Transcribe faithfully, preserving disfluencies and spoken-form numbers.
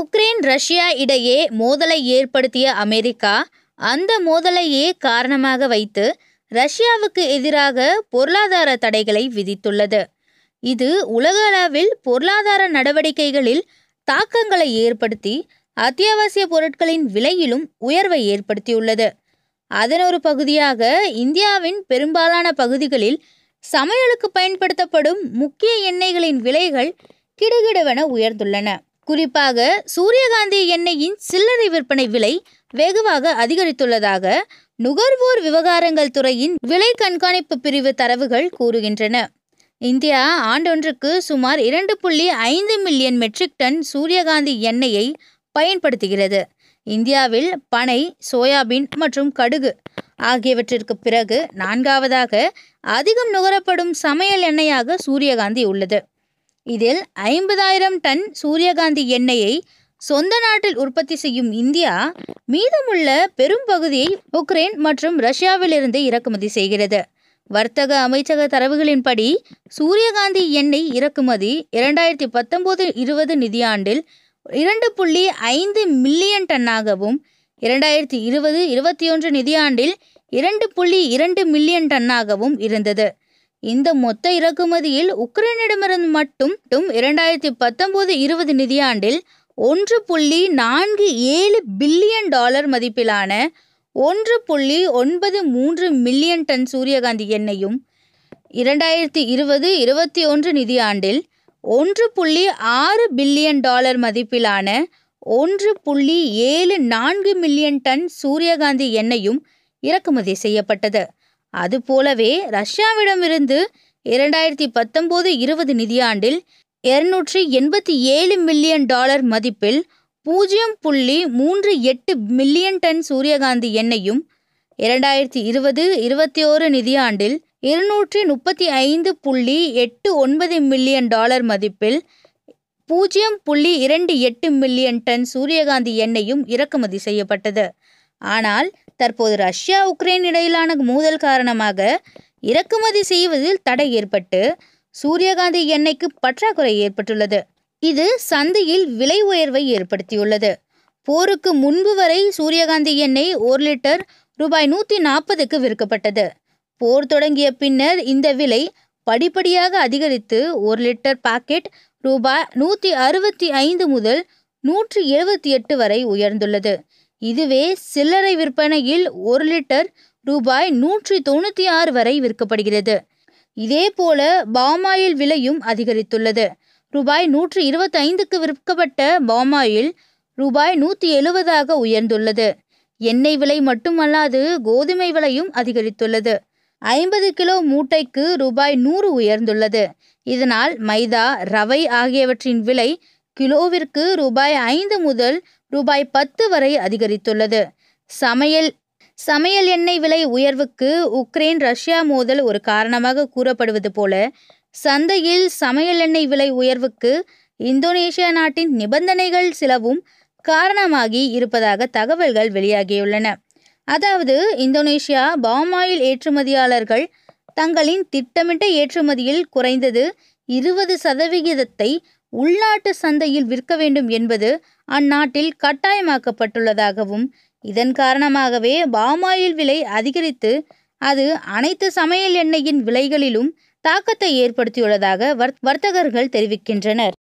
Ukraine Russia இடையே மோதலை ஏற்படுத்திய அமெரிக்கா அந்த மோதலையே காரணமாக வைத்து ரஷ்யாவுக்கு எதிராக பொருளாதார தடைகளை விதித்துள்ளது. இது உலக அளவில் பொருளாதார நடவடிக்கைகளில் தாக்கங்களை ஏற்படுத்தி அத்தியாவசிய பொருட்களின் விலையிலும் உயர்வை ஏற்படுத்தியுள்ளது. அதன் ஒரு பகுதியாக இந்தியாவின் பெரும்பாலான பகுதிகளில் சமையலுக்கு பயன்படுத்தப்படும் முக்கிய எண்ணெய்களின் விலைகள் கிடுகிடுவென உயர்ந்துள்ளன. குறிப்பாக சூரியகாந்தி எண்ணெயின் சில்லறை விற்பனை விலை வெகுவாக அதிகரித்துள்ளதாக நுகர்வோர் விவகாரங்கள் துறையின் விலை கண்காணிப்பு பிரிவு தரவுகள் கூறுகின்றன. இந்தியா ஆண்டொன்றுக்கு சுமார் இரண்டு புள்ளி ஐந்து மில்லியன் மெட்ரிக் டன் சூரியகாந்தி எண்ணெயை பயன்படுத்துகிறது. இந்தியாவில் பனை, சோயாபீன் மற்றும் கடுகு ஆகியவற்றிற்கு பிறகு நான்காவதாக அதிகம் நுகரப்படும் சமையல் எண்ணெயாக சூரியகாந்தி உள்ளது. இதில் ஐம்பதாயிரம் டன் சூரியகாந்தி எண்ணெயை சொந்த நாட்டில் உற்பத்தி செய்யும் இந்தியா மீதமுள்ள பெரும் பகுதியை உக்ரைன் மற்றும் ரஷ்யாவிலிருந்து இறக்குமதி செய்கிறது. வர்த்தக அமைச்சக தரவுகளின்படி சூரியகாந்தி எண்ணெய் இறக்குமதி இரண்டாயிரத்தி பத்தொன்பது இருபது நிதியாண்டில் இரண்டு புள்ளி ஐந்து மில்லியன் டன்னாகவும் இரண்டாயிரத்தி இருபது இருபத்தி ஒன்று நிதியாண்டில் இரண்டு புள்ளி இரண்டு மில்லியன் டன்னாகவும் இருந்தது. இந்த மொத்த இறக்குமதியில் உக்ரைனிடமிருந்து மட்டும் இரண்டாயிரத்தி பத்தொன்பது இருபது நிதியாண்டில் ஒன்று புள்ளி நான்கு ஏழு பில்லியன் டாலர் மதிப்பிலான ஒன்று புள்ளி ஒன்பது மூன்று மில்லியன் டன் சூரியகாந்தி எண்ணெயும் இரண்டாயிரத்தி இருபது இருபத்தி ஒன்று நிதியாண்டில் ஒன்று புள்ளி ஆறு பில்லியன் டாலர் மதிப்பிலான ஒன்று புள்ளி ஏழு நான்கு மில்லியன் டன் சூரியகாந்தி எண்ணெயும் இறக்குமதி செய்யப்பட்டது. அதுபோலவே ரஷ்யாவிடமிருந்து இரண்டாயிரத்தி பத்தொன்பது இருபது நிதியாண்டில் இருநூற்றி எண்பத்தி ஏழு மில்லியன் டாலர் மதிப்பில் பூஜ்ஜியம் புள்ளி மூன்று எட்டு மில்லியன் டன் சூரியகாந்தி எண்ணெயும் இரண்டாயிரத்தி இருபது இருபத்தி ஓரு நிதியாண்டில் இருநூற்றி முப்பத்தி ஐந்து புள்ளி எட்டு ஒன்பது மில்லியன் டாலர் மதிப்பில் பூஜ்ஜியம் புள்ளி இரண்டு எட்டு மில்லியன் டன் சூரியகாந்தி எண்ணெயும் இறக்குமதி செய்யப்பட்டது. ஆனால் தற்போது ரஷ்யா உக்ரைன் இடையிலான மோதல் காரணமாக இறக்குமதி செய்வதில் தடை ஏற்பட்டு சூரியகாந்தி எண்ணெய்க்கு பற்றாக்குறை ஏற்பட்டுள்ளது. இது சந்தையில் விலை உயர்வை ஏற்படுத்தியுள்ளது. போருக்கு முன்பு வரை சூரியகாந்தி எண்ணெய் ஒரு லிட்டர் ரூபாய் நூற்றி நாற்பதுக்கு விற்கப்பட்டது. போர் தொடங்கிய பின்னர் இந்த விலை படிப்படியாக அதிகரித்து ஒரு லிட்டர் பாக்கெட் ரூபாய் நூற்றி அறுபத்தி ஐந்து முதல் நூற்றி எழுபத்தி எட்டு வரை உயர்ந்துள்ளது. இதுவே சில்லறை விற்பனையில் ஒரு லிட்டர் ரூபாய் நூற்றி தொண்ணூற்றி ஆறு வரை விற்கப்படுகிறது. இதே போல பாமாயில் விலையும் அதிகரித்துள்ளது. ரூபாய் நூற்றி இருபத்தைந்துக்கு விற்கப்பட்ட பாமாயில் ரூபாய் நூற்றி எழுபதாக உயர்ந்துள்ளது. எண்ணெய் விலை மட்டுமல்லாது கோதுமை விலையும் அதிகரித்துள்ளது. ஐம்பது கிலோ மூட்டைக்கு ரூபாய் நூறு உயர்ந்துள்ளது. இதனால் மைதா, ரவை ஆகியவற்றின் விலை கிலோவிற்கு ரூபாய் ஐந்து முதல் ரூபாய் பத்து வரை அதிகரித்துள்ளது. சமையல் சமையல் எண்ணெய் விலை உயர்வுக்கு உக்ரைன் ரஷ்யா மோதல் ஒரு காரணமாக கூறப்படுவது போல சந்தையில் சமையல் எண்ணெய் விலை உயர்வுக்கு இந்தோனேஷியா நாட்டின் நிபந்தனைகள் சிலவும் காரணமாகி இருப்பதாக தகவல்கள் வெளியாகியுள்ளன. அதாவது இந்தோனேஷியா பாமாயில் ஏற்றுமதியாளர்கள் தங்களின் திட்டமிட்ட ஏற்றுமதியில் குறைந்தது இருபது சதவிகிதத்தை உள்நாட்டு சந்தையில் விற்க வேண்டும் என்பது அந்நாட்டில் கட்டாயமாக்கப்பட்டுள்ளதாகவும் இதன் காரணமாகவே பாமாயில் விலை அதிகரித்து அது அனைத்து சமையல் எண்ணெயின் விலைகளிலும் தாக்கத்தை ஏற்படுத்தியுள்ளதாக வர்த்தகர்கள் தெரிவிக்கின்றனர்.